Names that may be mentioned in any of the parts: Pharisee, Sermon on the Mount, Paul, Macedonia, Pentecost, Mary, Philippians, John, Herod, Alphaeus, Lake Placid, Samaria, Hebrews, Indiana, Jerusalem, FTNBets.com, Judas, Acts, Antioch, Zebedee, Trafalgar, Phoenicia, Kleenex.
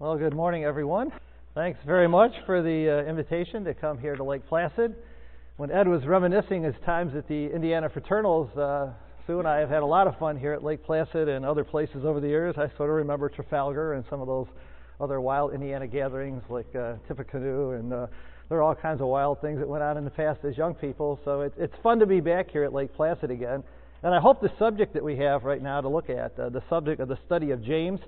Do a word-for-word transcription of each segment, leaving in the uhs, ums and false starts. Well, good morning, everyone. Thanks very much for the uh, invitation to come here to Lake Placid. When Ed was reminiscing his times at the Indiana Fraternals, uh, Sue and I have had a lot of fun here at Lake Placid and other places over the years. I sort of remember Trafalgar and some of those other wild Indiana gatherings like uh, Tippecanoe, and uh, there are all kinds of wild things that went on in the past as young people. So it, it's fun to be back here at Lake Placid again. And I hope the subject that we have right now to look at, uh, the subject of the study of James,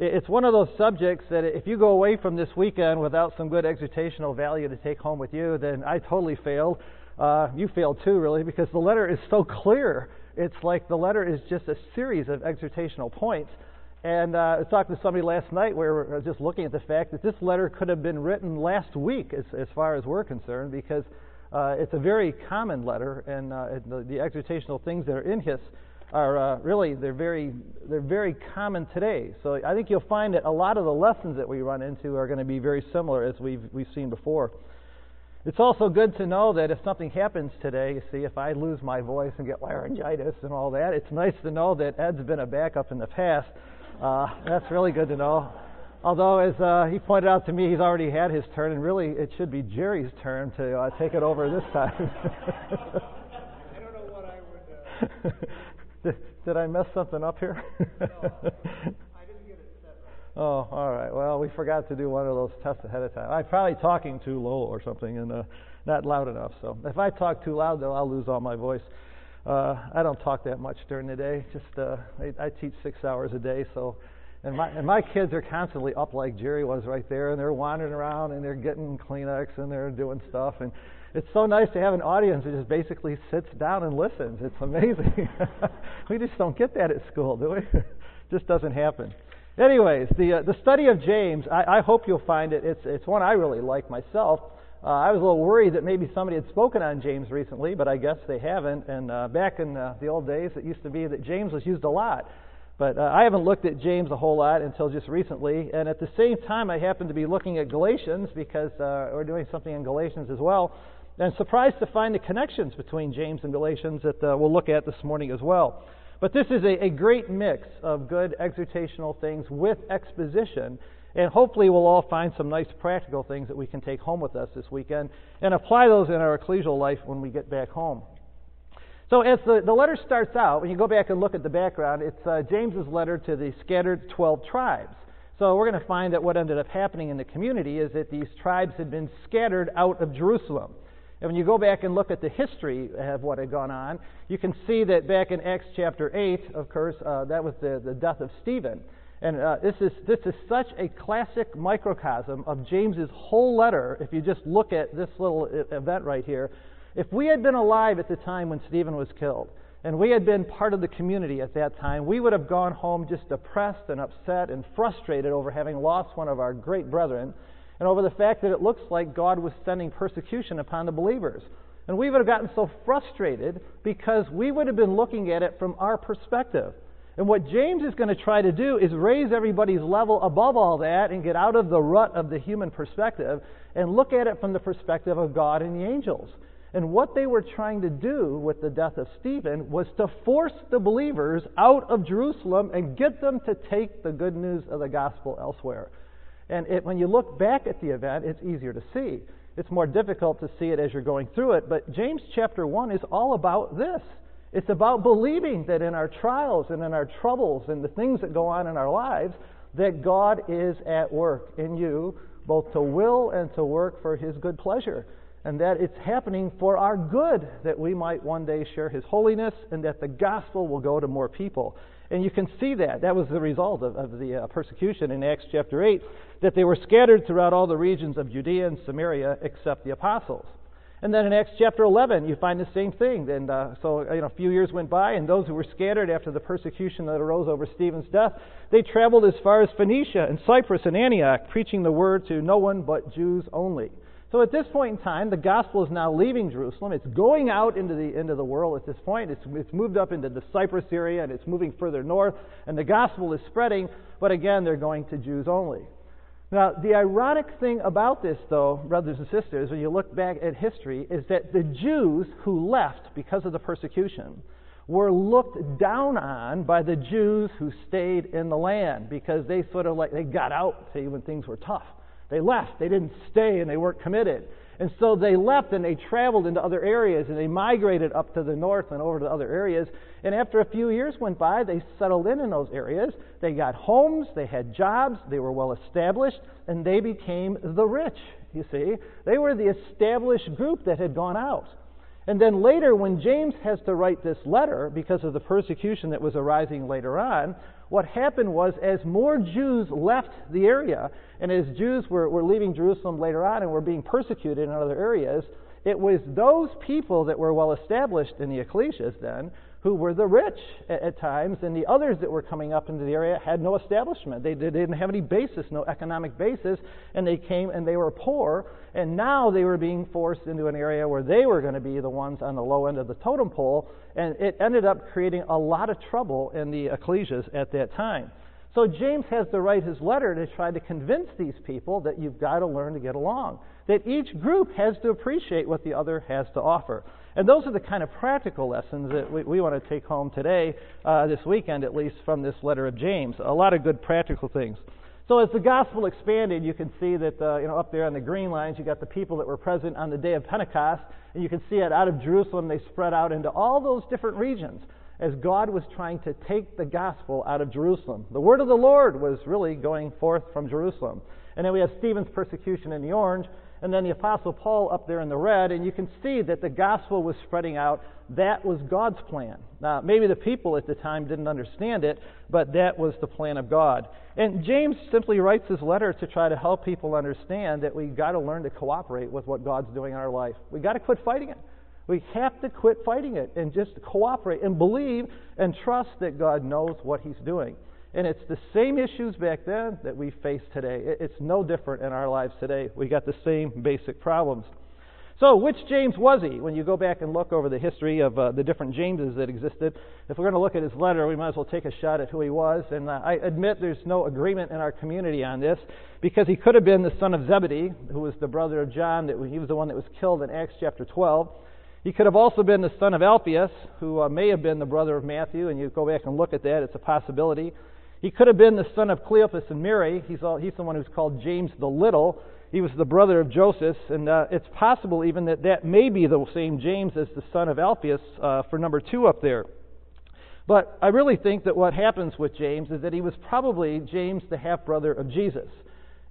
it's one of those subjects that if you go away from this weekend without some good exhortational value to take home with you, then I totally failed. Uh, you failed too, really, because the letter is so clear. It's like the letter is just a series of exhortational points. And uh, I talked to somebody last night where we were just looking at the fact that this letter could have been written last week as, as far as we're concerned, because uh, it's a very common letter, and uh, the, the exhortational things that are in his are uh, really, they're very they're very common today. So I think you'll find that a lot of the lessons that we run into are going to be very similar as we've we've seen before. It's also good to know that if something happens today, you see, if I lose my voice and get laryngitis and all that, it's nice to know that Ed's been a backup in the past. Uh, that's really good to know. Although, as uh, he pointed out to me, he's already had his turn, and really it should be Jerry's turn to uh, take it over this time. I don't know what I would... Uh... Did, did I mess something up here? No, I didn't get it set right. Oh, all right. Well, we forgot to do one of those tests ahead of time. I'm probably talking too low or something and uh, not loud enough. So if I talk too loud, though, I'll lose all my voice. Uh, I don't talk that much during the day. Just uh, I, I teach six hours a day, so and my and my kids are constantly up like Jerry was right there, and they're wandering around and they're getting Kleenex and they're doing stuff, and it's so nice to have an audience that just basically sits down and listens. It's amazing. We just don't get that at school, do we? Just doesn't happen. Anyways, the uh, the study of James, I, I hope you'll find it. It's it's one I really like myself. Uh, I was a little worried that maybe somebody had spoken on James recently, but I guess they haven't. And uh, back in uh, the old days, it used to be that James was used a lot. But uh, I haven't looked at James a whole lot until just recently. And at the same time, I happen to be looking at Galatians because uh, we're doing something in Galatians as well. And surprised to find the connections between James and Galatians that uh, we'll look at this morning as well. But this is a, a great mix of good exhortational things with exposition, and hopefully we'll all find some nice practical things that we can take home with us this weekend and apply those in our ecclesial life when we get back home. So as the, the letter starts out, when you go back and look at the background, it's uh, James's letter to the scattered twelve tribes. So we're going to find that what ended up happening in the community is that these tribes had been scattered out of Jerusalem. And when you go back and look at the history of what had gone on, you can see that back in Acts chapter eight, of course, uh, that was the, the death of Stephen. And uh, this is this is such a classic microcosm of James's whole letter, if you just look at this little event right here. If we had been alive at the time when Stephen was killed, and we had been part of the community at that time, we would have gone home just depressed and upset and frustrated over having lost one of our great brethren, and over the fact that it looks like God was sending persecution upon the believers. And we would have gotten so frustrated because we would have been looking at it from our perspective. And what James is going to try to do is raise everybody's level above all that and get out of the rut of the human perspective and look at it from the perspective of God and the angels. And what they were trying to do with the death of Stephen was to force the believers out of Jerusalem and get them to take the good news of the gospel elsewhere. And it, when you look back at the event, it's easier to see. It's more difficult to see it as you're going through it, but James chapter one is all about this. It's about believing that in our trials and in our troubles and the things that go on in our lives, that God is at work in you, both to will and to work for His good pleasure, and that it's happening for our good, that we might one day share His holiness and that the gospel will go to more people. And you can see that. That was the result of, of the uh, persecution in Acts chapter eight, that they were scattered throughout all the regions of Judea and Samaria except the apostles. And then in Acts chapter eleven, you find the same thing. And uh, so you know, a few years went by, and those who were scattered after the persecution that arose over Stephen's death, they traveled as far as Phoenicia and Cyprus and Antioch, preaching the word to no one but Jews only. So at this point in time, the gospel is now leaving Jerusalem. It's going out into the into the world at this point. It's, it's moved up into the Cyprus area, and it's moving further north, and the gospel is spreading, but again, they're going to Jews only. Now, the ironic thing about this, though, brothers and sisters, when you look back at history, is that the Jews who left because of the persecution were looked down on by the Jews who stayed in the land, because they sort of like, they got out, see, when things were tough. They left, they didn't stay, and they weren't committed. And so they left and they traveled into other areas, and they migrated up to the north and over to other areas. And after a few years went by, they settled in in those areas. They got homes, they had jobs, they were well established, and they became the rich, you see. They were the established group that had gone out. And then later, when James has to write this letter, because of the persecution that was arising later on, what happened was, as more Jews left the area, and as Jews were, were leaving Jerusalem later on and were being persecuted in other areas, it was those people that were well established in the ecclesias then who were the rich at, at times, and the others that were coming up into the area had no establishment. They, they didn't have any basis, no economic basis, and they came and they were poor, and now they were being forced into an area where they were going to be the ones on the low end of the totem pole, and it ended up creating a lot of trouble in the ecclesias at that time. So James has to write his letter to try to convince these people that you've got to learn to get along, that each group has to appreciate what the other has to offer. And those are the kind of practical lessons that we, we want to take home today, uh, this weekend at least, from this letter of James. A lot of good practical things. So as the gospel expanded, you can see that uh, you know, up there on the green lines, you got the people that were present on the day of Pentecost, and you can see it out of Jerusalem, they spread out into all those different regions, as God was trying to take the gospel out of Jerusalem. The word of the Lord was really going forth from Jerusalem. And then we have Stephen's persecution in the orange, and then the Apostle Paul up there in the red, and you can see that the gospel was spreading out. That was God's plan. Now, maybe the people at the time didn't understand it, but that was the plan of God. And James simply writes his letter to try to help people understand that we've got to learn to cooperate with what God's doing in our life. We've got to quit fighting it. We have to quit fighting it and just cooperate and believe and trust that God knows what he's doing. And it's the same issues back then that we face today. It's no different in our lives today. We got the same basic problems. So which James was he? When you go back and look over the history of uh, the different Jameses that existed, if we're going to look at his letter, we might as well take a shot at who he was. And uh, I admit there's no agreement in our community on this, because he could have been the son of Zebedee, who was the brother of John. That he was the one that was killed in Acts chapter twelve. He could have also been the son of Alphaeus, who uh, may have been the brother of Matthew, and you go back and look at that, it's a possibility. He could have been the son of Cleopas and Mary. He's, all, he's the one who's called James the Little. He was the brother of Joseph, and uh, it's possible even that that may be the same James as the son of Alphaeus uh, for number two up there. But I really think that what happens with James is that he was probably James the half-brother of Jesus.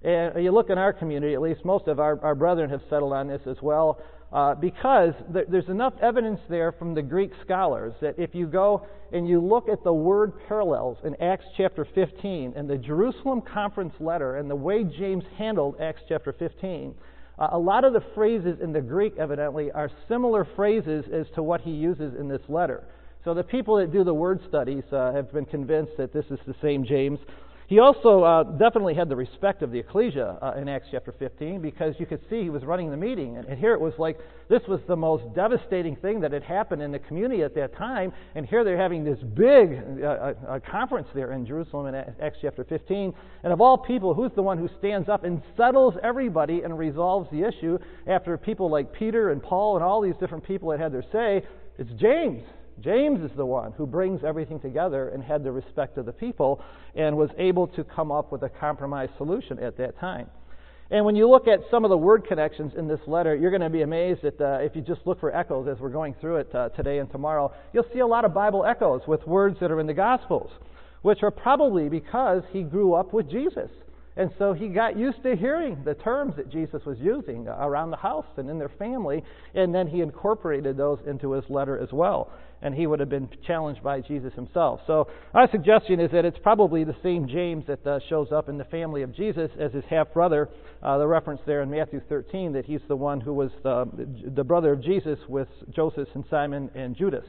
And you look in our community, at least most of our, our brethren have settled on this as well, uh, because th- there's enough evidence there from the Greek scholars that if you go and you look at the word parallels in Acts chapter fifteen and the Jerusalem Conference letter and the way James handled Acts chapter fifteen, uh, a lot of the phrases in the Greek evidently are similar phrases as to what he uses in this letter. So the people that do the word studies uh, have been convinced that this is the same James. He also uh, definitely had the respect of the ecclesia uh, in Acts chapter fifteen, because you could see he was running the meeting. And, and here it was like, this was the most devastating thing that had happened in the community at that time. And here they're having this big uh, uh, conference there in Jerusalem in Acts chapter fifteen. And of all people, who's the one who stands up and settles everybody and resolves the issue after people like Peter and Paul and all these different people that had their say? It's James. James is the one who brings everything together and had the respect of the people and was able to come up with a compromise solution at that time. And when you look at some of the word connections in this letter, you're going to be amazed at uh, if you just look for echoes as we're going through it uh, today and tomorrow, you'll see a lot of Bible echoes with words that are in the Gospels, which are probably because he grew up with Jesus. And so he got used to hearing the terms that Jesus was using around the house and in their family, and then he incorporated those into his letter as well. And he would have been challenged by Jesus himself. So our suggestion is that it's probably the same James that uh, shows up in the family of Jesus as his half-brother. Uh, the reference there in Matthew thirteen that he's the one who was the, the brother of Jesus with Joseph and Simon and Judas.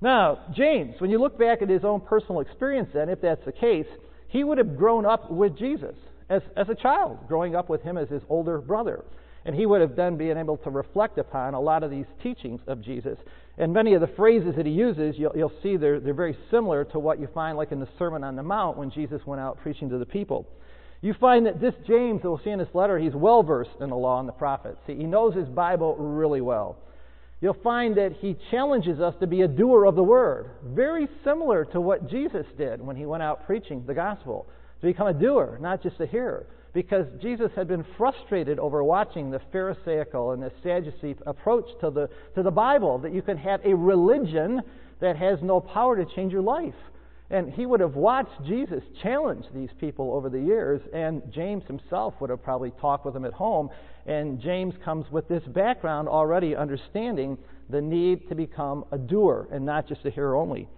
Now, James, when you look back at his own personal experience then, if that's the case, he would have grown up with Jesus as, as a child, growing up with him as his older brother. And he would have then been able to reflect upon a lot of these teachings of Jesus. And many of the phrases that he uses, you'll, you'll see they're, they're very similar to what you find like in the Sermon on the Mount when Jesus went out preaching to the people. You find that this James that we'll see in this letter, he's well-versed in the law and the prophets. See, he knows his Bible really well. you'll find that he challenges us to be a doer of the word, very similar to what Jesus did when he went out preaching the gospel, to become a doer, not just a hearer, because Jesus had been frustrated over watching the Pharisaical and the Sadducee approach to the, to the Bible, that you can have a religion that has no power to change your life. And he would have watched Jesus challenge these people over the years, and James himself would have probably talked with them at home. And James comes with this background already understanding the need to become a doer and not just a hearer only.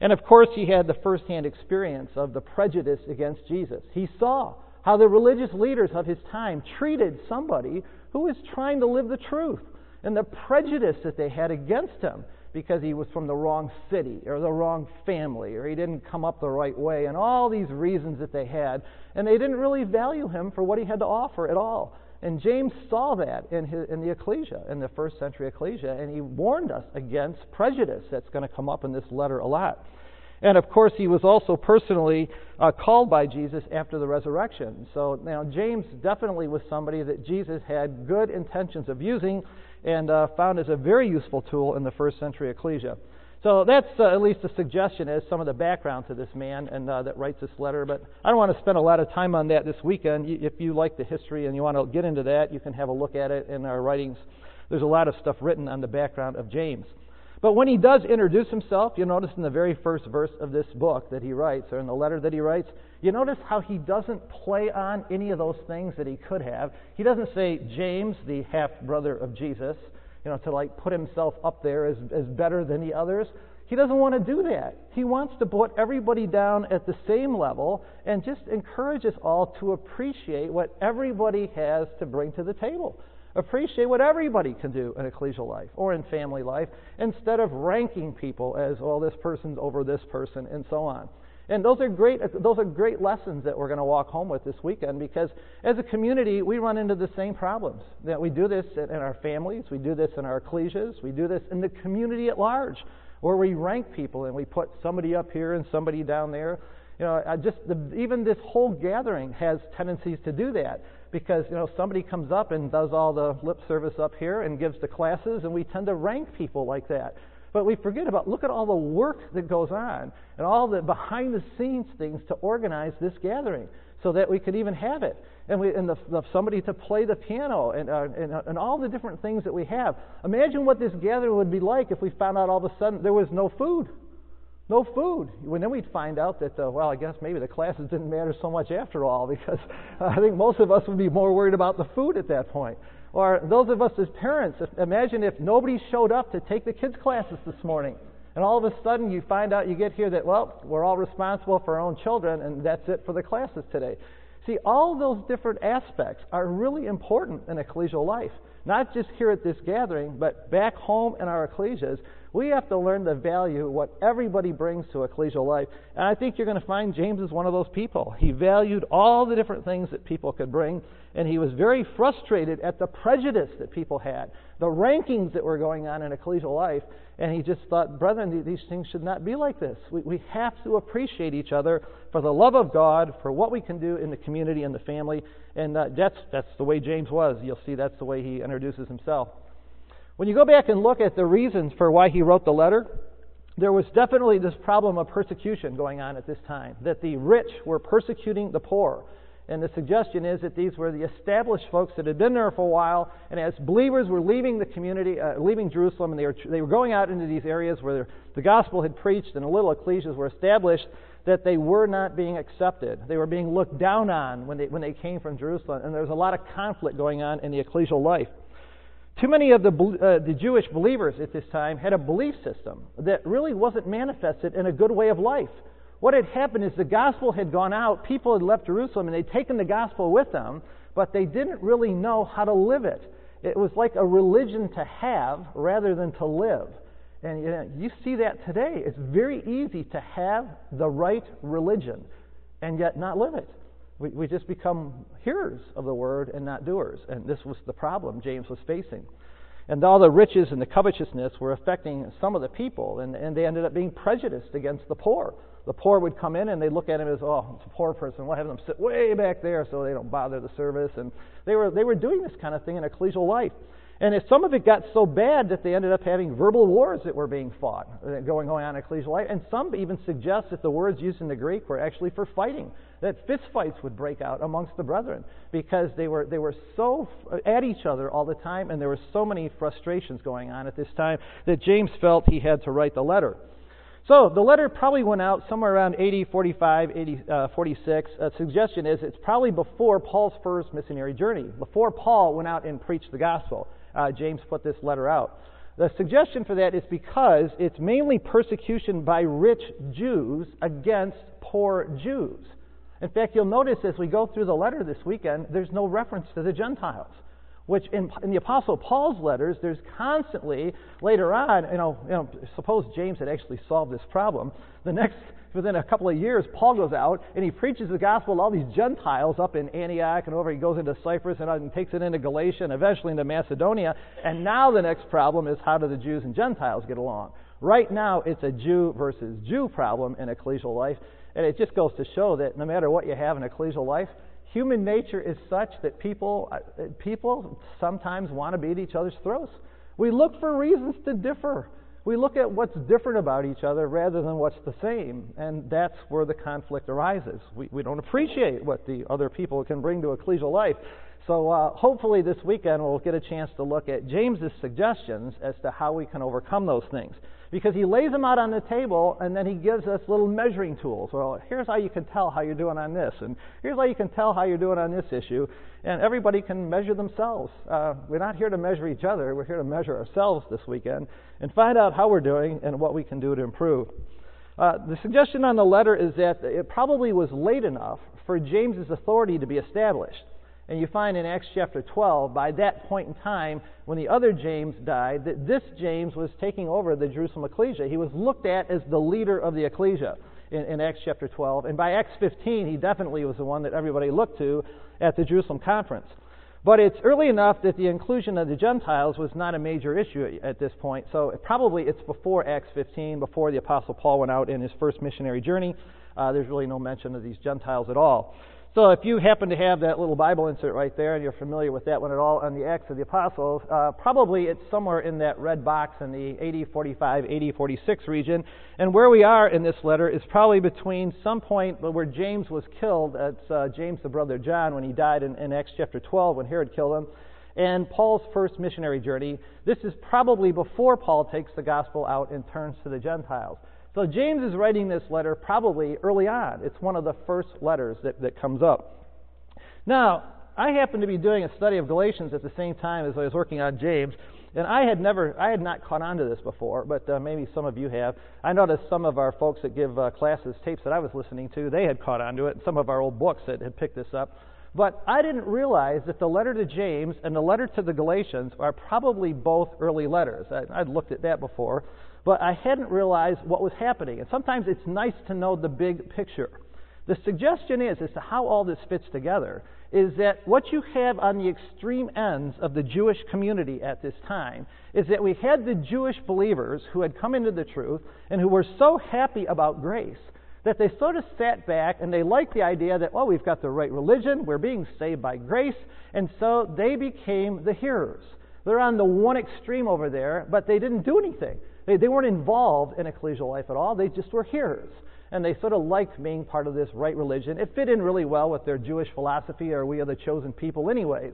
And of course, he had the first-hand experience of the prejudice against Jesus. He saw how the religious leaders of his time treated somebody who was trying to live the truth, and the prejudice that they had against him, because he was from the wrong city or the wrong family or he didn't come up the right way, and all these reasons that they had. And they didn't really value him for what he had to offer at all. And James saw that in, his, in the ecclesia, in the first century ecclesia, and he warned us against prejudice. That's going to come up in this letter a lot. And of course, he was also personally uh, called by Jesus after the resurrection. So now James definitely was somebody that Jesus had good intentions of using, and uh, found as a very useful tool in the first century ecclesia. So that's uh, at least a suggestion as some of the background to this man and uh, that writes this letter, but I don't want to spend a lot of time on that this weekend. If you like the history and you want to get into that, you can have a look at it in our writings. There's a lot of stuff written on the background of James. But when he does introduce himself, you'll notice in the very first verse of this book that he writes, or in the letter that he writes, you notice how he doesn't play on any of those things that he could have. He doesn't say, James, the half-brother of Jesus, you know, to like put himself up there as, as better than the others. He doesn't want to do that. He wants to put everybody down at the same level and just encourage us all to appreciate what everybody has to bring to the table. Appreciate what everybody can do in ecclesial life or in family life, instead of ranking people as, well, this person's over this person, and so on. And those are great those are great lessons that we're going to walk home with this weekend, because as a community, we run into the same problems. That we do this in our families, we do this in our ecclesias, we do this in the community at large, where we rank people and we put somebody up here and somebody down there. You know, I just the, even this whole gathering has tendencies to do that, because, you know, somebody comes up and does all the lip service up here and gives the classes, and we tend to rank people like that. But we forget about, look at all the work that goes on and all the behind-the-scenes things to organize this gathering so that we could even have it. And, we, and the, the, somebody to play the piano and, uh, and, uh, and all the different things that we have. Imagine what this gathering would be like if we found out all of a sudden there was no food. No food. And then we'd find out that, uh, well, I guess maybe the classes didn't matter so much after all, because I think most of us would be more worried about the food at that point. Or those of us as parents, if, imagine if nobody showed up to take the kids' classes this morning. And all of a sudden you find out, you get here that, well, we're all responsible for our own children, and that's it for the classes today. See, all those different aspects are really important in ecclesial life. Not just here at this gathering, but back home in our ecclesias, we have to learn to value what everybody brings to ecclesial life. And I think you're going to find James is one of those people. He valued all the different things that people could bring, and he was very frustrated at the prejudice that people had, the rankings that were going on in ecclesial life, and he just thought, brethren, these things should not be like this. We, we have to appreciate each other for the love of God, for what we can do in the community and the family, and uh, that's, that's the way James was. You'll see that's the way he introduces himself. When you go back and look at the reasons for why he wrote the letter, there was definitely this problem of persecution going on at this time, that the rich were persecuting the poor. And the suggestion is that these were the established folks that had been there for a while, and as believers were leaving the community, uh, leaving Jerusalem, and they were, they were going out into these areas where the gospel had preached and the little ecclesias were established, that they were not being accepted. They were being looked down on when they, when they came from Jerusalem, and there was a lot of conflict going on in the ecclesial life. Too many of the, uh, the Jewish believers at this time had a belief system that really wasn't manifested in a good way of life. What had happened is the gospel had gone out, people had left Jerusalem, and they'd taken the gospel with them, but they didn't really know how to live it. It was like a religion to have rather than to live. And you know, you see that today. It's very easy to have the right religion and yet not live it. We, we just become hearers of the word and not doers. And this was the problem James was facing. And all the riches and the covetousness were affecting some of the people, and, and they ended up being prejudiced against the poor. The poor would come in and they'd look at him as, oh, it's a poor person. We'll have them sit way back there so they don't bother the service. And they were they were doing this kind of thing in ecclesial life. And if some of it got so bad that they ended up having verbal wars that were being fought, going on in ecclesial life. And some even suggest that the words used in the Greek were actually for fighting, that fist fights would break out amongst the brethren because they were they were so f- at each other all the time, and there were so many frustrations going on at this time that James felt he had to write the letter. So the letter probably went out somewhere around A D forty-five, A D forty-six. A suggestion is it's probably before Paul's first missionary journey, before Paul went out and preached the gospel. Uh, James put this letter out. The suggestion for that is because it's mainly persecution by rich Jews against poor Jews. In fact, you'll notice as we go through the letter this weekend, there's no reference to the Gentiles, which in, in the Apostle Paul's letters, there's constantly, later on, you know, you know, suppose James had actually solved this problem. The next, within a couple of years, Paul goes out and he preaches the gospel to all these Gentiles up in Antioch, and over he goes into Cyprus and, and takes it into Galatia and eventually into Macedonia. And now the next problem is how do the Jews and Gentiles get along? Right now, it's a Jew versus Jew problem in ecclesial life, and it just goes to show that no matter what you have in ecclesial life, human nature is such that people people sometimes want to be at each other's throats. We look for reasons to differ. We look at what's different about each other rather than what's the same, and that's where the conflict arises. We we don't appreciate what the other people can bring to ecclesial life. So uh, hopefully this weekend we'll get a chance to look at James's suggestions as to how we can overcome those things, because he lays them out on the table, and then he gives us little measuring tools. Well, here's how you can tell how you're doing on this, and here's how you can tell how you're doing on this issue, and everybody can measure themselves. Uh, we're not here to measure each other. We're here to measure ourselves this weekend and find out how we're doing and what we can do to improve. Uh, the suggestion on the letter is that it probably was late enough for James's authority to be established. And you find in Acts chapter twelve, by that point in time, when the other James died, that this James was taking over the Jerusalem ecclesia. He was looked at as the leader of the ecclesia in, in Acts chapter twelve. And by Acts fifteen, he definitely was the one that everybody looked to at the Jerusalem conference. But it's early enough that the inclusion of the Gentiles was not a major issue at this point. So probably it's before Acts fifteen, before the Apostle Paul went out in his first missionary journey. Uh, there's really no mention of these Gentiles at all. So if you happen to have that little Bible insert right there and you're familiar with that one at all on the Acts of the Apostles, uh, probably it's somewhere in that red box in the A D forty-five, A D forty-six region. And where we are in this letter is probably between some point where James was killed, that's uh, James the brother John when he died in, in Acts chapter twelve when Herod killed him, and Paul's first missionary journey. This is probably before Paul takes the gospel out and turns to the Gentiles. So James is writing this letter probably early on. It's one of the first letters that, that comes up. Now, I happened to be doing a study of Galatians at the same time as I was working on James, and I had never, I had not caught on to this before, but uh, maybe some of you have. I noticed some of our folks that give uh, classes, tapes that I was listening to, they had caught on to it, and some of our old books that had picked this up. But I didn't realize that the letter to James and the letter to the Galatians are probably both early letters. I, I'd looked at that before, but I hadn't realized what was happening. And sometimes it's nice to know the big picture. The suggestion is, as to how all this fits together, is that what you have on the extreme ends of the Jewish community at this time is that we had the Jewish believers who had come into the truth and who were so happy about grace that they sort of sat back and they liked the idea that, oh, we've got the right religion, we're being saved by grace, and so they became the hearers. They're on the one extreme over there, but they didn't do anything. They, they weren't involved in ecclesial life at all. They just were hearers. And they sort of liked being part of this right religion. It fit in really well with their Jewish philosophy, or we are the chosen people anyways.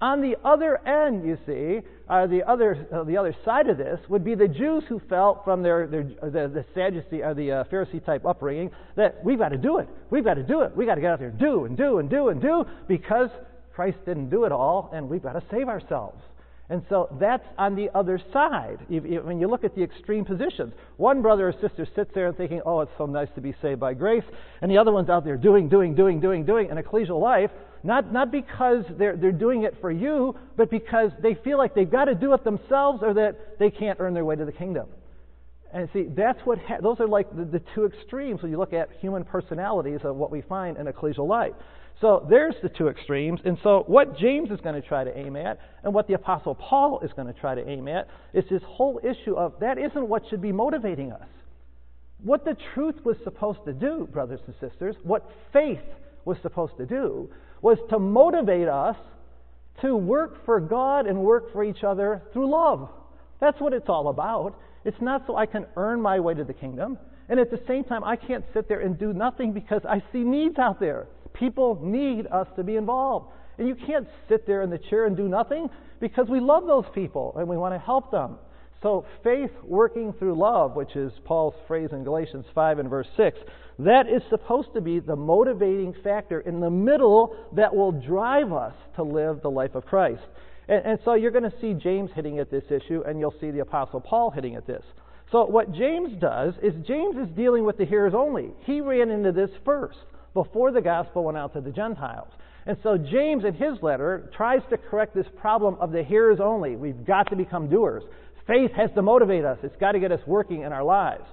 On the other end, you see, uh, the other uh, the other side of this would be the Jews who felt from their, their the, the Sadducee or the uh, Pharisee type upbringing that we've got to do it, we've got to do it, we've got to get out there and do and do and do and do because Christ didn't do it all, and we've got to save ourselves. And so that's on the other side. When you look at the extreme positions, one brother or sister sits there and thinking, oh, it's so nice to be saved by grace, and the other one's out there doing, doing, doing, doing, doing an ecclesial life, not not because they're they're doing it for you, but because they feel like they've got to do it themselves or that they can't earn their way to the kingdom. And see, that's what ha- those are like the, the two extremes when you look at human personalities of what we find in ecclesial life. So there's the two extremes, and so what James is going to try to aim at and what the Apostle Paul is going to try to aim at is this whole issue of that isn't what should be motivating us. What the truth was supposed to do, brothers and sisters, what faith was supposed to do was to motivate us to work for God and work for each other through love. That's what it's all about. It's not so I can earn my way to the kingdom. And at the same time, I can't sit there and do nothing because I see needs out there. People need us to be involved. And you can't sit there in the chair and do nothing because we love those people and we want to help them. So faith working through love, which is Paul's phrase in Galatians five and verse six, that is supposed to be the motivating factor in the middle that will drive us to live the life of Christ. And, and so you're going to see James hitting at this issue, and you'll see the Apostle Paul hitting at this. So what James does is James is dealing with the hearers only. He ran into this first, before the gospel went out to the Gentiles. And so James, in his letter, tries to correct this problem of the hearers only. We've got to become doers. Faith has to motivate us. It's got to get us working in our lives.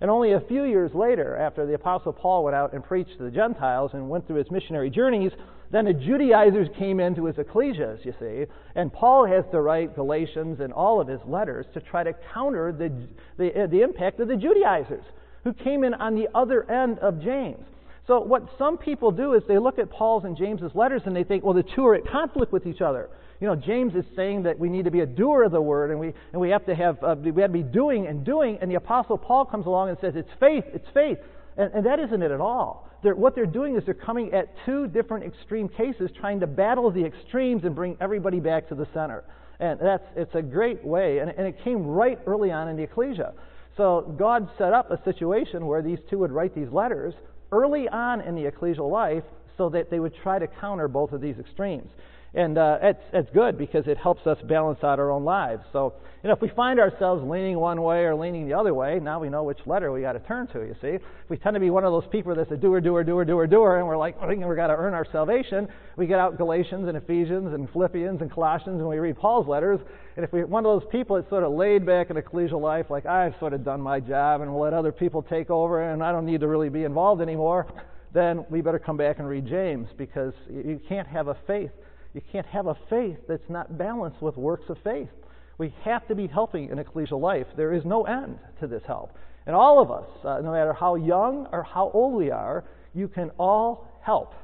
And only a few years later, after the Apostle Paul went out and preached to the Gentiles and went through his missionary journeys, then the Judaizers came into his ecclesias, you see. And Paul has to write Galatians and all of his letters to try to counter the, the, the impact of the Judaizers, who came in on the other end of James. So what some people do is they look at Paul's and James's letters and they think, well, the two are at conflict with each other. You know, James is saying that we need to be a doer of the word, and we and we have to have uh, we have to be doing and doing. And the Apostle Paul comes along and says, it's faith, it's faith, and, and that isn't it at all. They're, what they're doing is they're coming at two different extreme cases, trying to battle the extremes and bring everybody back to the center. And that's it's a great way, and, and it came right early on in the ecclesia. So God set up a situation where these two would write these letters early on in the ecclesial life so that they would try to counter both of these extremes. And uh, it's, it's good because it helps us balance out our own lives. So, you know, if we find ourselves leaning one way or leaning the other way, now we know which letter we got to turn to, you see. If we tend to be one of those people that's a doer, doer, doer, doer, doer, and we're like, well, thinking we've got to earn our salvation, we get out Galatians and Ephesians and Philippians and Colossians and we read Paul's letters. And if we're one of those people that's sort of laid back in ecclesial life, like, I've sort of done my job and we'll let other people take over and I don't need to really be involved anymore, then we better come back and read James, because you can't have a faith. You can't have a faith that's not balanced with works of faith. We have to be helping in ecclesial life. There is no end to this help. And all of us, uh, no matter how young or how old we are, you can all help.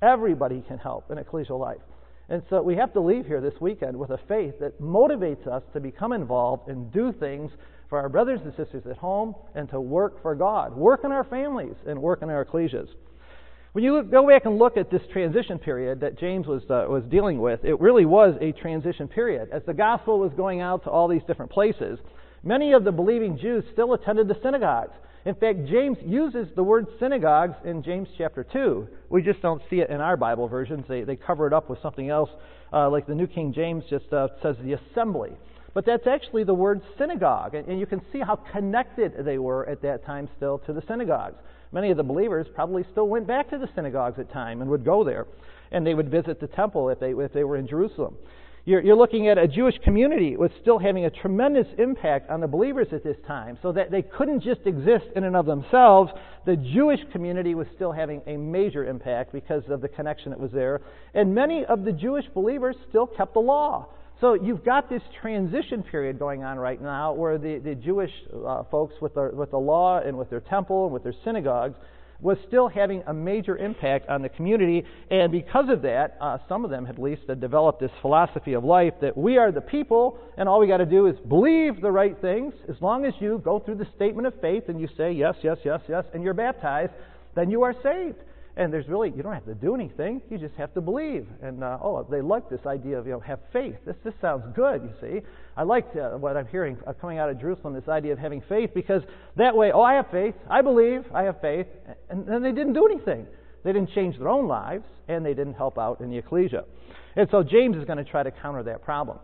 Everybody can help in ecclesial life. And so we have to leave here this weekend with a faith that motivates us to become involved and do things for our brothers and sisters at home and to work for God, work in our families and work in our ecclesias. When you look, go back and look at this transition period that James was uh, was dealing with, it really was a transition period. As the gospel was going out to all these different places, many of the believing Jews still attended the synagogues. In fact, James uses the word synagogues in James chapter two. We just don't see it in our Bible versions. They, they cover it up with something else, uh, like the New King James just uh, says the assembly. But that's actually the word synagogue, and, and you can see how connected they were at that time still to the synagogues. Many of the believers probably still went back to the synagogues at time and would go there, and they would visit the temple if they if they were in Jerusalem. You're, you're looking at a Jewish community was still having a tremendous impact on the believers at this time, so that they couldn't just exist in and of themselves. The Jewish community was still having a major impact because of the connection that was there, and many of the Jewish believers still kept the law. So you've got this transition period going on right now where the, the Jewish uh, folks with the, with the law and with their temple and with their synagogues was still having a major impact on the community. And because of that, uh, some of them at least had developed this philosophy of life that we are the people and all we got to do is believe the right things. As long as you go through the statement of faith and you say yes, yes, yes, yes, and you're baptized, then you are saved. And there's really, you don't have to do anything, you just have to believe. And, uh, oh, they like this idea of, you know, have faith. This this sounds good, you see. I like uh, what I'm hearing uh, coming out of Jerusalem, this idea of having faith, because that way, oh, I have faith, I believe, I have faith. And then they didn't do anything. They didn't change their own lives, and they didn't help out in the ecclesia. And so James is going to try to counter that problem.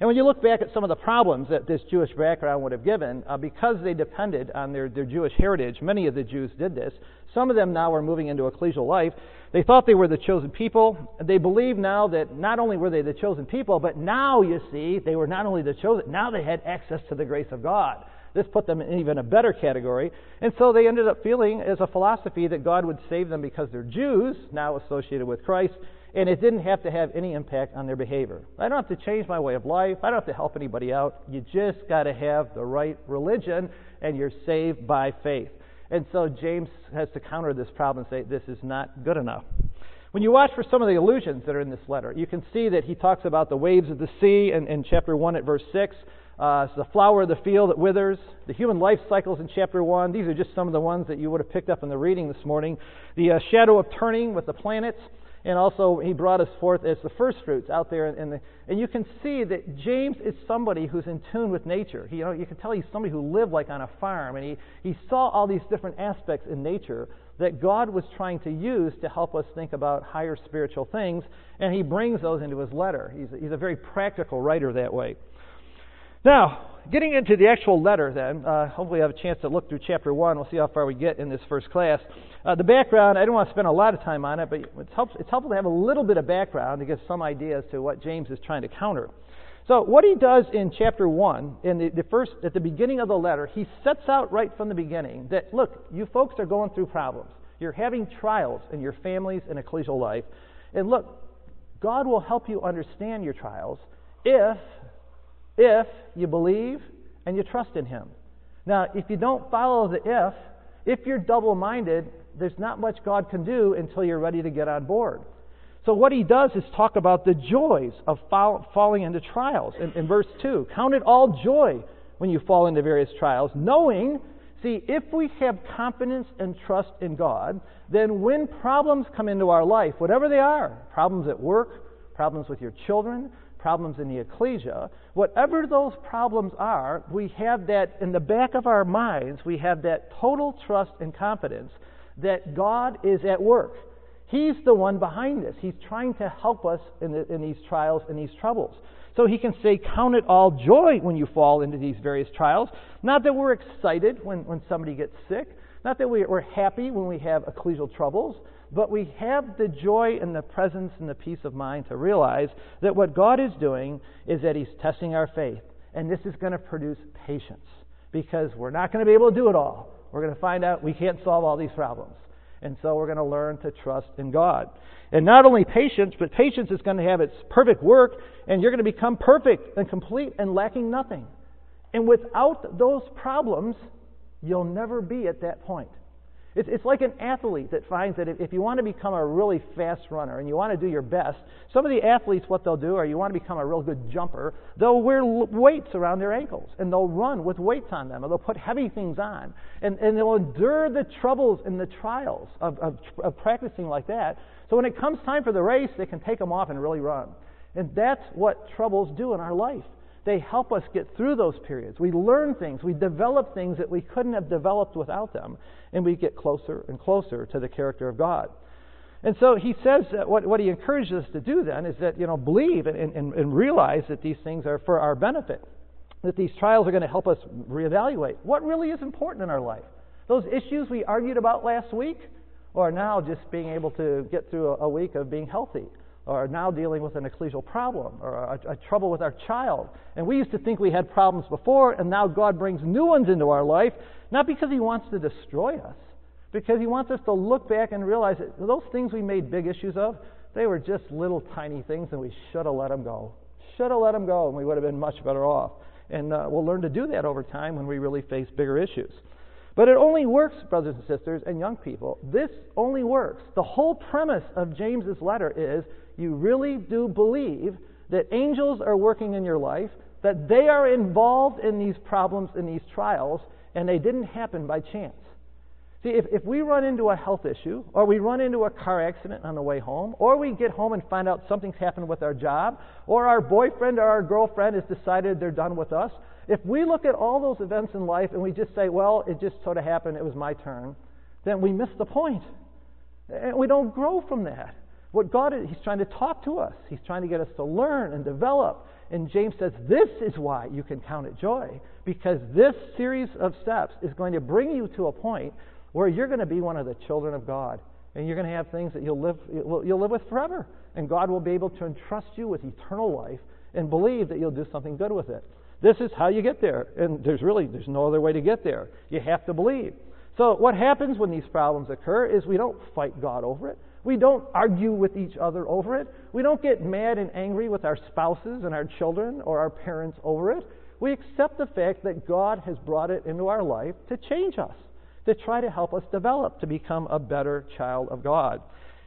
And when you look back at some of the problems that this Jewish background would have given, uh, because they depended on their, their Jewish heritage, many of the Jews did this. Some of them now were moving into ecclesial life. They thought they were the chosen people. They believed now that not only were they the chosen people, but now, you see, they were not only the chosen, now they had access to the grace of God. This put them in even a better category. And so they ended up feeling as a philosophy that God would save them because they're Jews, now associated with Christ, and it didn't have to have any impact on their behavior. I don't have to change my way of life. I don't have to help anybody out. You just got to have the right religion, and you're saved by faith. And so James has to counter this problem and say, this is not good enough. When you watch for some of the allusions that are in this letter, you can see that he talks about the waves of the sea in, in chapter one at verse six, uh, the flower of the field that withers, the human life cycles in chapter one. These are just some of the ones that you would have picked up in the reading this morning. The uh, shadow of turning with the planets, and also he brought us forth as the first fruits out there. In, in the, and you can see that James is somebody who's in tune with nature. He, you know, you can tell he's somebody who lived like on a farm, and he, he saw all these different aspects in nature that God was trying to use to help us think about higher spiritual things, and he brings those into his letter. He's a, he's a very practical writer that way. Now, getting into the actual letter then, uh, hopefully I have a chance to look through chapter one. We'll see how far we get in this first class. Uh, the background, I don't want to spend a lot of time on it, but it's, helps, it's helpful to have a little bit of background to give some idea as to what James is trying to counter. So what he does in chapter one, in the, the first, at the beginning of the letter, he sets out right from the beginning that, look, you folks are going through problems. You're having trials in your families and ecclesial life. And look, God will help you understand your trials if, if you believe and you trust in him. Now, if you don't follow the if, if you're double-minded, there's not much God can do until you're ready to get on board. So what he does is talk about the joys of fall, falling into trials. In, in verse two, count it all joy when you fall into various trials, knowing, see, if we have confidence and trust in God, then when problems come into our life, whatever they are, problems at work, problems with your children, problems in the ecclesia, whatever those problems are, we have that in the back of our minds, we have that total trust and confidence that God is at work. He's the one behind this. He's trying to help us in, the, in these trials and these troubles. So he can say, count it all joy when you fall into these various trials. Not that we're excited when, when somebody gets sick. Not that we're happy when we have ecclesial troubles. But we have the joy and the presence and the peace of mind to realize that what God is doing is that he's testing our faith. And this is going to produce patience. Because we're not going to be able to do it all. We're going to find out we can't solve all these problems. And so we're going to learn to trust in God. And not only patience, but patience is going to have its perfect work, and you're going to become perfect and complete and lacking nothing. And without those problems, you'll never be at that point. It's, it's like an athlete that finds that if, if you want to become a really fast runner and you want to do your best, some of the athletes, what they'll do, or you want to become a real good jumper, they'll wear l- weights around their ankles, and they'll run with weights on them, or they'll put heavy things on, and, and they'll endure the troubles and the trials of, of, of practicing like that. So when it comes time for the race, they can take them off and really run. And that's what troubles do in our life. They help us get through those periods. We learn things. We develop things that we couldn't have developed without them. And we get closer and closer to the character of God. And so he says that what, what he encourages us to do then is that, you know, believe and, and, and realize that these things are for our benefit, that these trials are going to help us reevaluate what really is important in our life. Those issues we argued about last week, or now just being able to get through a, a week of being healthy, or now dealing with an ecclesial problem, or a, a trouble with our child. And we used to think we had problems before, and now God brings new ones into our life, not because he wants to destroy us, because he wants us to look back and realize that those things we made big issues of, they were just little tiny things, and we should have let them go. Should have let them go, and we would have been much better off. And uh, we'll learn to do that over time when we really face bigger issues. But it only works, brothers and sisters and young people. This only works. The whole premise of James's letter is you really do believe that angels are working in your life, that they are involved in these problems, in these trials, and they didn't happen by chance. See, if, if we run into a health issue, or we run into a car accident on the way home, or we get home and find out something's happened with our job, or our boyfriend or our girlfriend has decided they're done with us, if we look at all those events in life and we just say, well, it just sort of happened, it was my turn, then we miss the point. And we don't grow from that. What God is, he's trying to talk to us. He's trying to get us to learn and develop. And James says, this is why you can count it joy, because this series of steps is going to bring you to a point where you're going to be one of the children of God. And you're going to have things that you'll live, you'll live with forever. And God will be able to entrust you with eternal life and believe that you'll do something good with it. This is how you get there, and there's really there's no other way to get there. You have to believe. So what happens when these problems occur is we don't fight God over it. We don't argue with each other over it. We don't get mad and angry with our spouses and our children or our parents over it. We accept the fact that God has brought it into our life to change us, to try to help us develop, to become a better child of God.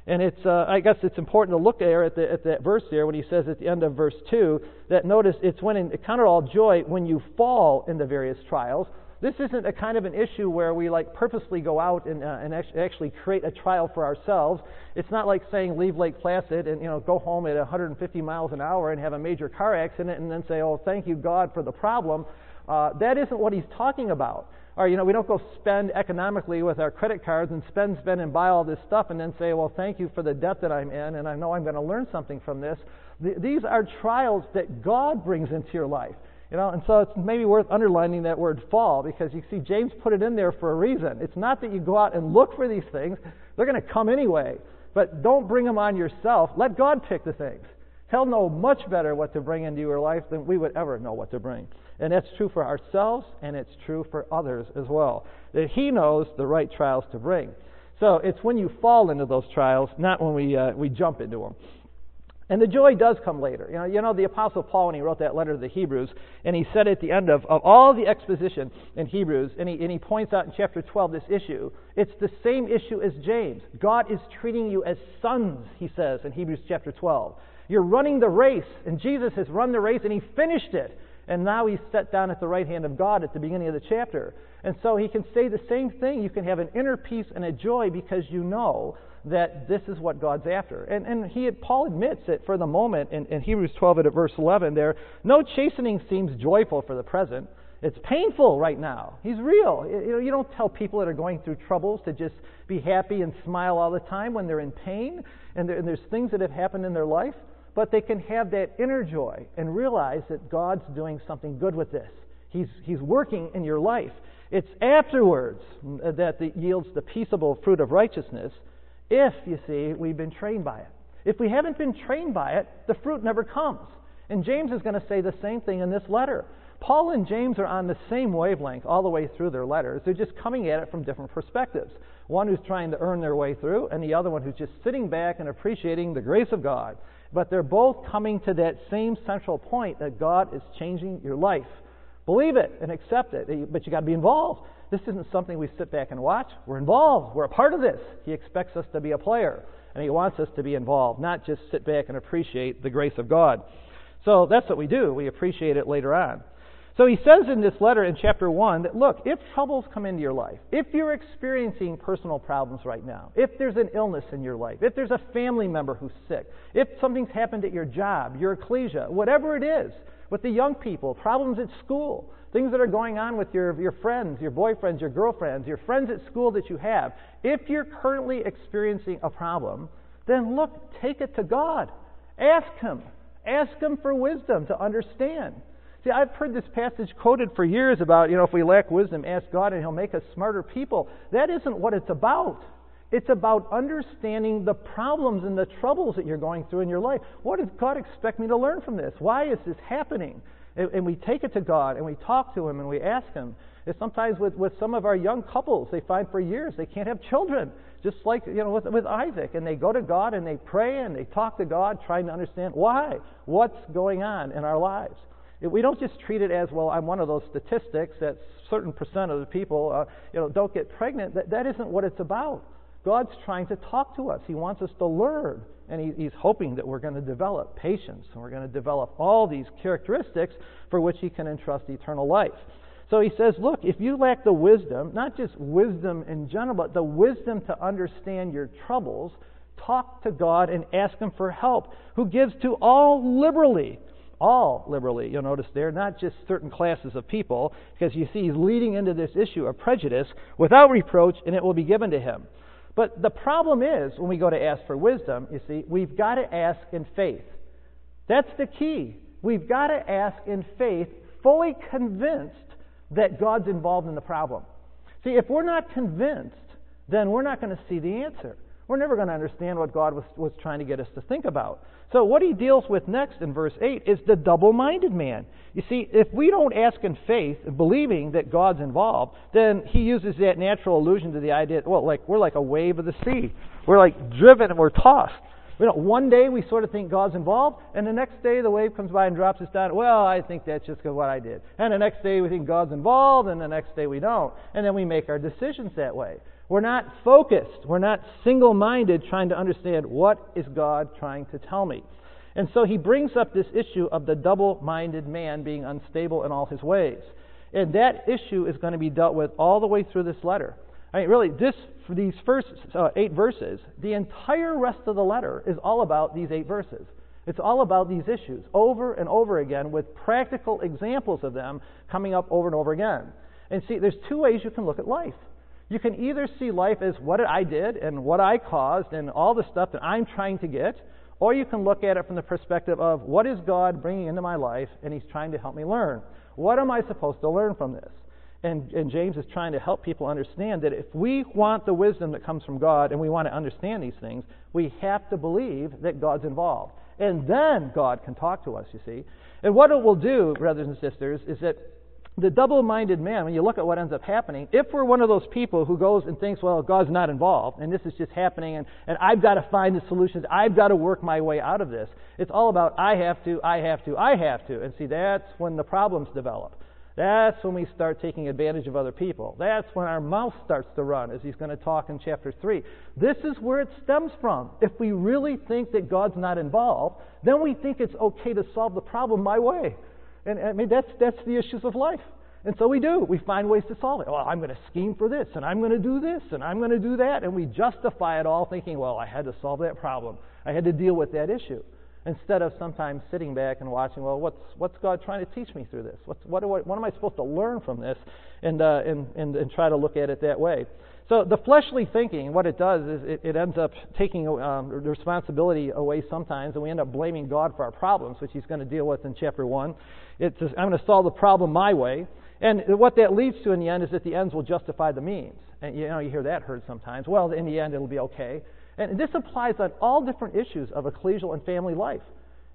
And it's uh, I guess it's important to look there at, the, at that verse there when he says at the end of verse two that notice it's when in, count it all joy when you fall in the various trials. This isn't a kind of an issue where we like purposely go out and, uh, and actually create a trial for ourselves. It's not like saying leave Lake Placid and you know go home at one hundred fifty miles an hour and have a major car accident and then say, oh, thank you God for the problem. Uh, that isn't what he's talking about. Or, you know, we don't go spend economically with our credit cards and spend, spend, and buy all this stuff and then say, well, thank you for the debt that I'm in, and I know I'm going to learn something from this. Th- these are trials that God brings into your life. You know, and so it's maybe worth underlining that word fall, because you see James put it in there for a reason. It's not that you go out and look for these things. They're going to come anyway. But don't bring them on yourself. Let God pick the things. He'll know much better what to bring into your life than we would ever know what to bring. And that's true for ourselves, and it's true for others as well. That He knows the right trials to bring. So it's when you fall into those trials, not when we uh, we jump into them. And the joy does come later. You know, you know, the Apostle Paul, when he wrote that letter to the Hebrews, and he said at the end of, of all the exposition in Hebrews, and he, and he points out in chapter twelve this issue, it's the same issue as James. God is treating you as sons, he says in Hebrews chapter twelve. You're running the race, and Jesus has run the race, and He finished it. And now He's set down at the right hand of God at the beginning of the chapter. And so He can say the same thing. You can have an inner peace and a joy because you know that this is what God's after. And and he Paul admits it for the moment in, in Hebrews twelve at verse eleven there, no chastening seems joyful for the present. It's painful right now. He's real. You know, you don't tell people that are going through troubles to just be happy and smile all the time when they're in pain and, there, and there's things that have happened in their life. But they can have that inner joy and realize that God's doing something good with this. He's He's working in your life. It's afterwards that it yields the peaceable fruit of righteousness if, you see, we've been trained by it. If we haven't been trained by it, the fruit never comes. And James is going to say the same thing in this letter. Paul and James are on the same wavelength all the way through their letters. They're just coming at it from different perspectives. One who's trying to earn their way through, and the other one who's just sitting back and appreciating the grace of God. But they're both coming to that same central point that God is changing your life. Believe it and accept it, but you got to be involved. This isn't something we sit back and watch. We're involved. We're a part of this. He expects us to be a player, and He wants us to be involved, not just sit back and appreciate the grace of God. So that's what we do. We appreciate it later on. So he says in this letter in chapter one that, look, if troubles come into your life, if you're experiencing personal problems right now, if there's an illness in your life, if there's a family member who's sick, if something's happened at your job, your ecclesia, whatever it is, with the young people, problems at school, things that are going on with your, your friends, your boyfriends, your girlfriends, your friends at school that you have, if you're currently experiencing a problem, then look, take it to God. Ask Him. Ask Him for wisdom to understand. See, I've heard this passage quoted for years about, you know, if we lack wisdom, ask God and He'll make us smarter people. That isn't what it's about. It's about understanding the problems and the troubles that you're going through in your life. What does God expect me to learn from this? Why is this happening? And, and we take it to God and we talk to Him and we ask Him. And sometimes with, with some of our young couples, they find for years they can't have children, just like, you know, with, with Isaac. And they go to God and they pray and they talk to God trying to understand why, what's going on in our lives. We don't just treat it as, well, I'm one of those statistics that certain percent of the people uh, you know, don't get pregnant. That, that isn't what it's about. God's trying to talk to us. He wants us to learn, and he, He's hoping that we're going to develop patience, and we're going to develop all these characteristics for which He can entrust eternal life. So he says, look, if you lack the wisdom, not just wisdom in general, but the wisdom to understand your troubles, talk to God and ask Him for help, who gives to all liberally. All liberally, you'll notice there, not just certain classes of people, because you see he's leading into this issue of prejudice without reproach, and it will be given to him. But the problem is, when we go to ask for wisdom, you see, we've got to ask in faith. That's the key. We've got to ask in faith, fully convinced that God's involved in the problem. See, if we're not convinced, then we're not going to see the answer. We're never going to understand what God was, was trying to get us to think about. So what he deals with next in verse eight is the double-minded man. You see, if we don't ask in faith, believing that God's involved, then he uses that natural allusion to the idea, well, like we're like a wave of the sea. We're like driven and we're tossed. You know, one day we sort of think God's involved, and the next day the wave comes by and drops us down. Well, I think that's just what I did. And the next day we think God's involved, and the next day we don't. And then we make our decisions that way. We're not focused. We're not single-minded trying to understand what is God trying to tell me. And so he brings up this issue of the double-minded man being unstable in all his ways. And that issue is going to be dealt with all the way through this letter. I mean, really, this for these first uh, eight verses, the entire rest of the letter is all about these eight verses. It's all about these issues over and over again with practical examples of them coming up over and over again. And see, there's two ways you can look at life. You can either see life as what I did and what I caused and all the stuff that I'm trying to get, or you can look at it from the perspective of what is God bringing into my life and he's trying to help me learn. What am I supposed to learn from this? And, and James is trying to help people understand that if we want the wisdom that comes from God and we want to understand these things, we have to believe that God's involved. And then God can talk to us, you see. And what it will do, brothers and sisters, is that the double-minded man, when you look at what ends up happening, if we're one of those people who goes and thinks, well, God's not involved, and this is just happening, and, and I've got to find the solutions, I've got to work my way out of this, it's all about I have to, I have to, I have to. And see, that's when the problems develop. That's when we start taking advantage of other people. That's when our mouth starts to run, as he's going to talk in chapter three. This is where it stems from. If we really think that God's not involved, then we think it's okay to solve the problem my way. And I mean, that's that's the issues of life. And so we do. We find ways to solve it. Well, I'm going to scheme for this, and I'm going to do this, and I'm going to do that. And we justify it all thinking, well, I had to solve that problem. I had to deal with that issue. Instead of sometimes sitting back and watching, well, what's what's God trying to teach me through this? What's, what, do I, what am I supposed to learn from this? And, uh, and, and, and try to look at it that way. So the fleshly thinking, what it does is it, it ends up taking um, responsibility away sometimes, and we end up blaming God for our problems, which he's going to deal with in chapter one. It's just, I'm going to solve the problem my way. And what that leads to in the end is that the ends will justify the means. And you know, you hear that heard sometimes. Well, in the end, it'll be okay. And this applies on all different issues of ecclesial and family life.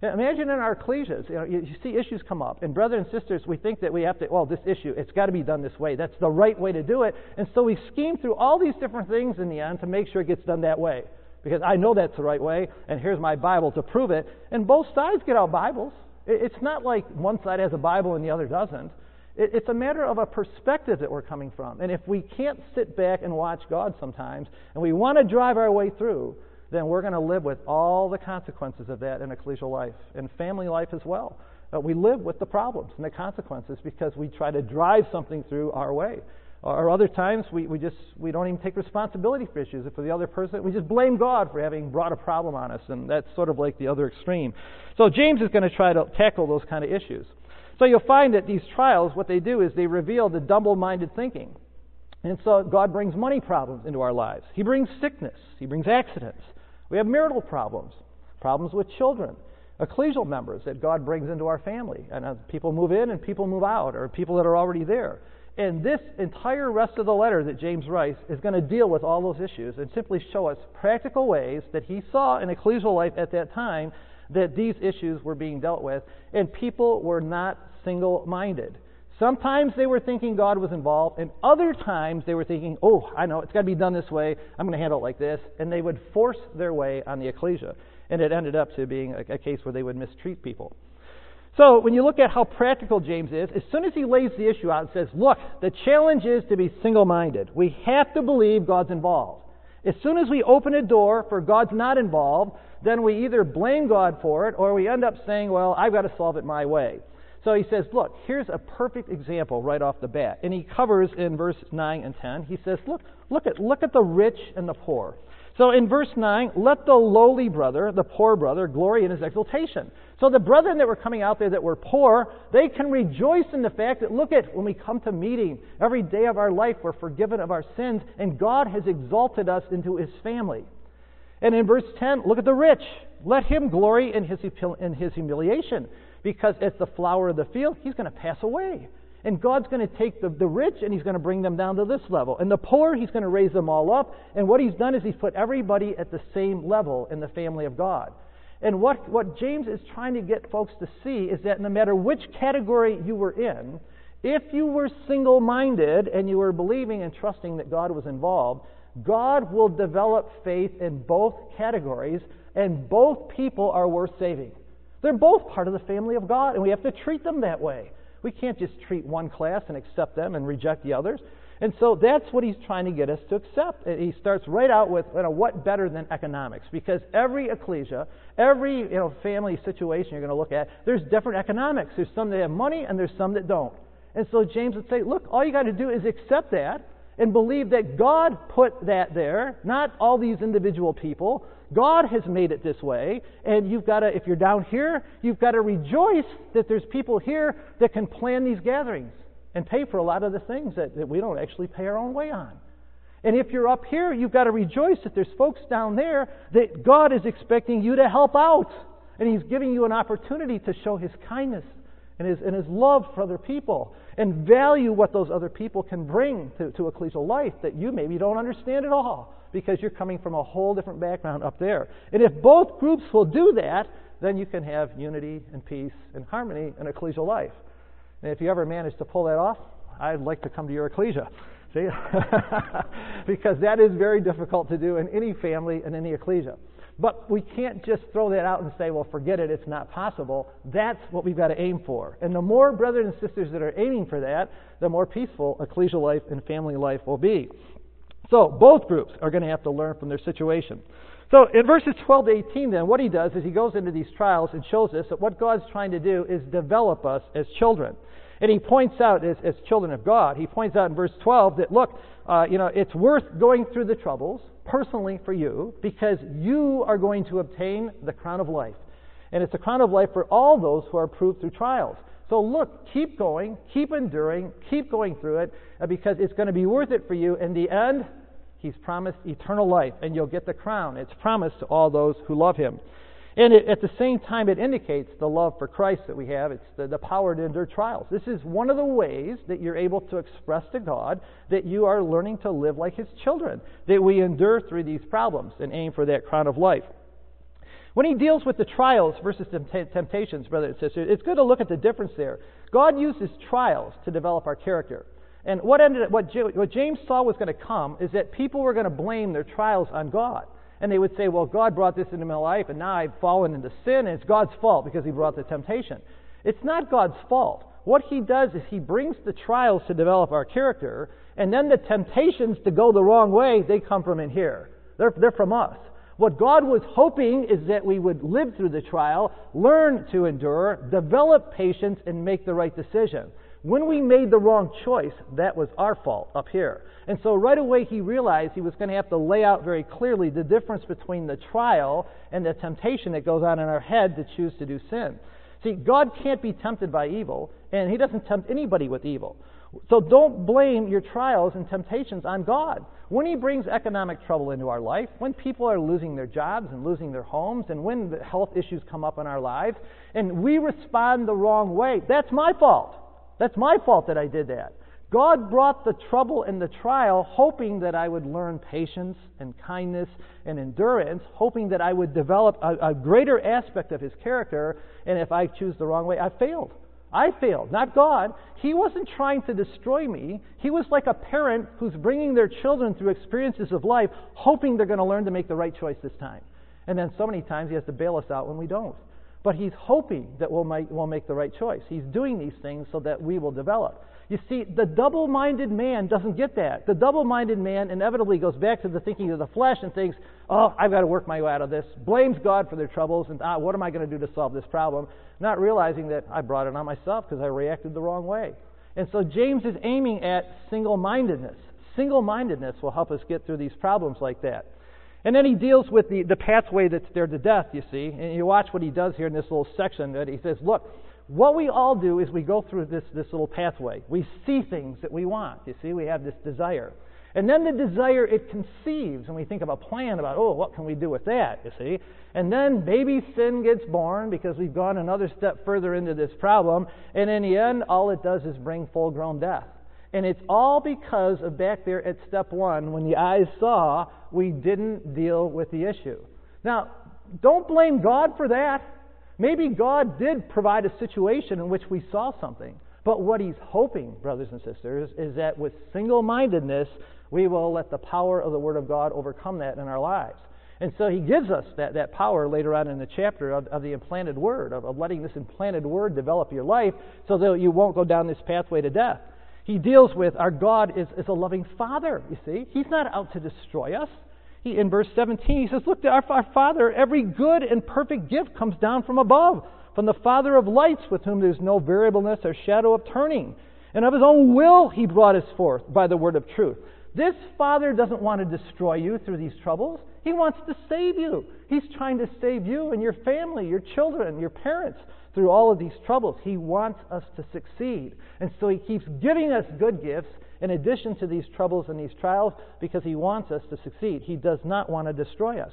Imagine in our ecclesias, you know, you, you see issues come up, and brothers and sisters, we think that we have to, well, this issue, it's got to be done this way. That's the right way to do it. And so we scheme through all these different things in the end to make sure it gets done that way. Because I know that's the right way, and here's my Bible to prove it. And both sides get out Bibles. It, it's not like one side has a Bible and the other doesn't. It's a matter of a perspective that we're coming from. And if we can't sit back and watch God sometimes, and we want to drive our way through, then we're going to live with all the consequences of that in ecclesial life and family life as well. Uh, we live with the problems and the consequences because we try to drive something through our way. Or other times we, we just we don't even take responsibility for issues. If for the other person, we just blame God for having brought a problem on us, and that's sort of like the other extreme. So James is going to try to tackle those kind of issues. So you'll find that these trials, what they do is they reveal the double-minded thinking. And so God brings money problems into our lives. He brings sickness. He brings accidents. We have marital problems, problems with children, ecclesial members that God brings into our family. And uh, people move in and people move out, or people that are already there. And this entire rest of the letter that James writes is going to deal with all those issues and simply show us practical ways that he saw in ecclesial life at that time that these issues were being dealt with, and people were not single-minded. Sometimes they were thinking God was involved, and other times they were thinking, oh, I know, it's got to be done this way, I'm going to handle it like this, and they would force their way on the ecclesia, and it ended up to being a, a case where they would mistreat people. So when you look at how practical James is, as soon as he lays the issue out and says, look, the challenge is to be single-minded. We have to believe God's involved. As soon as we open a door for God's not involved, then we either blame God for it or we end up saying, well, I've got to solve it my way. So he says, look, here's a perfect example right off the bat. And he covers in verses nine and ten. He says, look, look at look at the rich and the poor. So in verse nine, let the lowly brother, the poor brother, glory in his exaltation. So the brethren that were coming out there that were poor, they can rejoice in the fact that, look at, when we come to meeting, every day of our life we're forgiven of our sins, and God has exalted us into his family. And in verse ten, look at the rich. Let him glory in his, in his humiliation, because as the flower of the field, he's going to pass away. And God's going to take the, the rich and he's going to bring them down to this level. And the poor, he's going to raise them all up. And what he's done is he's put everybody at the same level in the family of God. And what, what James is trying to get folks to see is that no matter which category you were in, if you were single-minded and you were believing and trusting that God was involved, God will develop faith in both categories, and both people are worth saving. They're both part of the family of God, and we have to treat them that way. We can't just treat one class and accept them and reject the others. And so that's what he's trying to get us to accept. He starts right out with, you know, what better than economics? Because every ecclesia, every you know family situation you're going to look at, there's different economics. There's some that have money and there's some that don't. And so James would say, look, all you got to do is accept that and believe that God put that there, not all these individual people. God has made it this way, and you've got to, if you're down here, you've got to rejoice that there's people here that can plan these gatherings and pay for a lot of the things that, that we don't actually pay our own way on. And if you're up here, you've got to rejoice that there's folks down there that God is expecting you to help out, and He's giving you an opportunity to show His kindness and His, and His love for other people, and value what those other people can bring to, to ecclesial life that you maybe don't understand at all, because you're coming from a whole different background up there. And if both groups will do that, then you can have unity and peace and harmony in ecclesial life. And if you ever manage to pull that off, I'd like to come to your ecclesia. See? Because that is very difficult to do in any family and any ecclesia. But we can't just throw that out and say, well, forget it, it's not possible. That's what we've got to aim for. And the more brothers and sisters that are aiming for that, the more peaceful ecclesial life and family life will be. So both groups are going to have to learn from their situation. So in verses twelve to eighteen then, what he does is he goes into these trials and shows us that what God's trying to do is develop us as children. And he points out, as, as children of God, he points out in verse twelve that, look, uh, you know, it's worth going through the troubles personally for you, because you are going to obtain the crown of life. And it's the crown of life for all those who are proved through trials. So look, keep going, keep enduring, keep going through it, because it's going to be worth it for you. In the end, He's promised eternal life, and you'll get the crown. It's promised to all those who love Him. And it, at the same time, it indicates the love for Christ that we have. It's the, the power to endure trials. This is one of the ways that you're able to express to God that you are learning to live like His children, that we endure through these problems and aim for that crown of life. When he deals with the trials versus temptations, brothers and sisters, it's good to look at the difference there. God uses trials to develop our character. And what ended, what James saw was going to come is that people were going to blame their trials on God. And they would say, well, God brought this into my life, and now I've fallen into sin, and it's God's fault because He brought the temptation. It's not God's fault. What He does is He brings the trials to develop our character, and then the temptations to go the wrong way, they come from in here. They're, they're from us. What God was hoping is that we would live through the trial, learn to endure, develop patience, and make the right decision. When we made the wrong choice, that was our fault up here. And so right away he realized he was going to have to lay out very clearly the difference between the trial and the temptation that goes on in our head to choose to do sin. See, God can't be tempted by evil, and He doesn't tempt anybody with evil. So don't blame your trials and temptations on God. When He brings economic trouble into our life, when people are losing their jobs and losing their homes, and when the health issues come up in our lives, and we respond the wrong way, that's my fault. That's my fault that I did that. God brought the trouble and the trial hoping that I would learn patience and kindness and endurance, hoping that I would develop a, a greater aspect of His character, and if I choose the wrong way, I failed. I failed, not God. He wasn't trying to destroy me. He was like a parent who's bringing their children through experiences of life, hoping they're going to learn to make the right choice this time. And then so many times He has to bail us out when we don't. But He's hoping that we'll make, we'll make the right choice. He's doing these things so that we will develop. You see, the double-minded man doesn't get that. The double-minded man inevitably goes back to the thinking of the flesh and thinks, oh, I've got to work my way out of this, blames God for their troubles, and ah, what am I going to do to solve this problem? Not realizing that I brought it on myself because I reacted the wrong way. And so James is aiming at single-mindedness. Single-mindedness will help us get through these problems like that. And then he deals with the, the pathway that's there to death, you see. And you watch what he does here in this little section. That he says, look, what we all do is we go through this, this little pathway. We see things that we want, you see. We have this desire. And then the desire, it conceives. And we think of a plan about, oh, what can we do with that, you see. And then maybe sin gets born because we've gone another step further into this problem. And in the end, all it does is bring full-grown death. And it's all because of back there at step one, when the eyes saw, we didn't deal with the issue. Now, don't blame God for that. Maybe God did provide a situation in which we saw something. But what He's hoping, brothers and sisters, is that with single-mindedness, we will let the power of the Word of God overcome that in our lives. And so He gives us that, that power later on in the chapter of, of the implanted Word, of, of letting this implanted Word develop your life so that you won't go down this pathway to death. he deals with our God is, is a loving Father, you see. He's not out to destroy us. He, in verse seventeen, he says, look, our, our Father, every good and perfect gift comes down from above, from the Father of lights, with whom there's no variableness or shadow of turning. And of his own will he brought us forth by the word of truth. This Father doesn't want to destroy you through these troubles. He wants to save you. He's trying to save you and your family, your children, your parents through all of these troubles. He wants us to succeed. And so he keeps giving us good gifts in addition to these troubles and these trials because he wants us to succeed. He does not want to destroy us.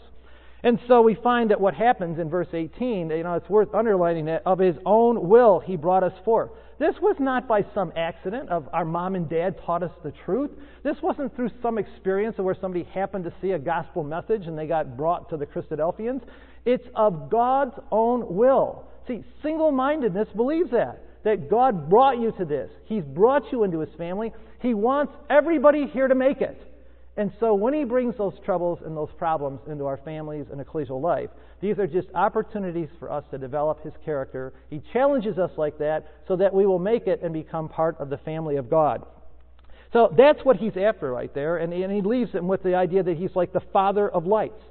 And so we find that what happens in verse eighteen, you know, it's worth underlining that, of his own will he brought us forth. This was not by some accident of our mom and dad taught us the truth. This wasn't through some experience of where somebody happened to see a gospel message and they got brought to the Christadelphians. It's of God's own will. See, single-mindedness believes that, that God brought you to this. He's brought you into his family. He wants everybody here to make it. And so when he brings those troubles and those problems into our families and ecclesial life, these are just opportunities for us to develop his character. He challenges us like that so that we will make it and become part of the family of God. So that's what he's after right there, and, and he leaves them with the idea that he's like the Father of lights.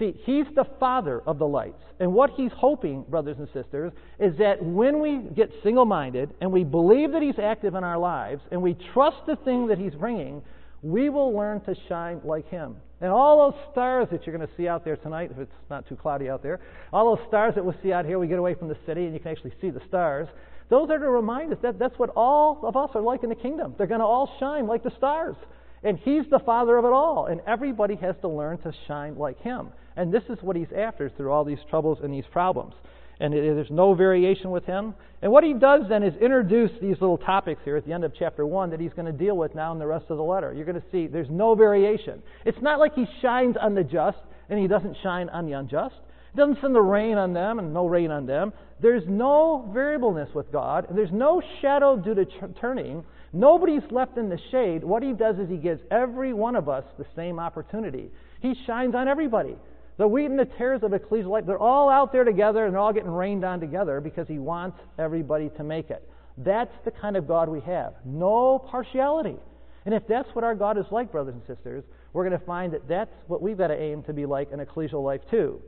See, he's the Father of the lights. And what he's hoping, brothers and sisters, is that when we get single-minded and we believe that he's active in our lives and we trust the thing that he's bringing, we will learn to shine like him. And all those stars that you're going to see out there tonight, if it's not too cloudy out there, all those stars that we'll see out here, we get away from the city and you can actually see the stars. Those are to remind us that that's what all of us are like in the kingdom. They're going to all shine like the stars. And he's the Father of it all. And everybody has to learn to shine like him. And this is what he's after through all these troubles and these problems. And it, there's no variation with him. And what he does then is introduce these little topics here at the end of chapter one that he's going to deal with now in the rest of the letter. You're going to see there's no variation. It's not like he shines on the just and he doesn't shine on the unjust. He doesn't send the rain on them and no rain on them. There's no variableness with God. And there's no shadow due to tr- turning. Nobody's left in the shade. What he does is he gives every one of us the same opportunity. He shines on everybody. The wheat and the tares of ecclesial life, they're all out there together and they're all getting rained on together because he wants everybody to make it. That's the kind of God we have. No partiality. And if that's what our God is like, brothers and sisters, we're going to find that that's what we've got to aim to be like in ecclesial life too.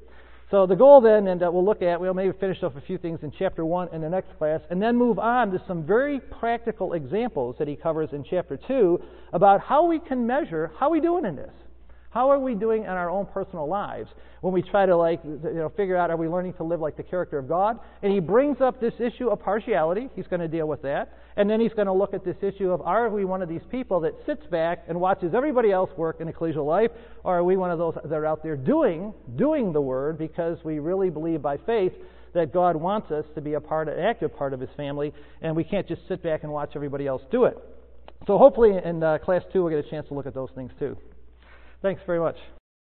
So the goal then, and uh, we'll look at, we'll maybe finish off a few things in chapter one in the next class, and then move on to some very practical examples that he covers in chapter two about how we can measure how we're doing in this. How are we doing in our own personal lives when we try to, like, you know, figure out, are we learning to live like the character of God? And he brings up this issue of partiality. He's going to deal with that. And then he's going to look at this issue of, are we one of these people that sits back and watches everybody else work in ecclesial life? Or are we one of those that are out there doing, doing the word because we really believe by faith that God wants us to be a part, an active part of his family, and we can't just sit back and watch everybody else do it? So hopefully in uh, class two we'll get a chance to look at those things too. Thanks very much.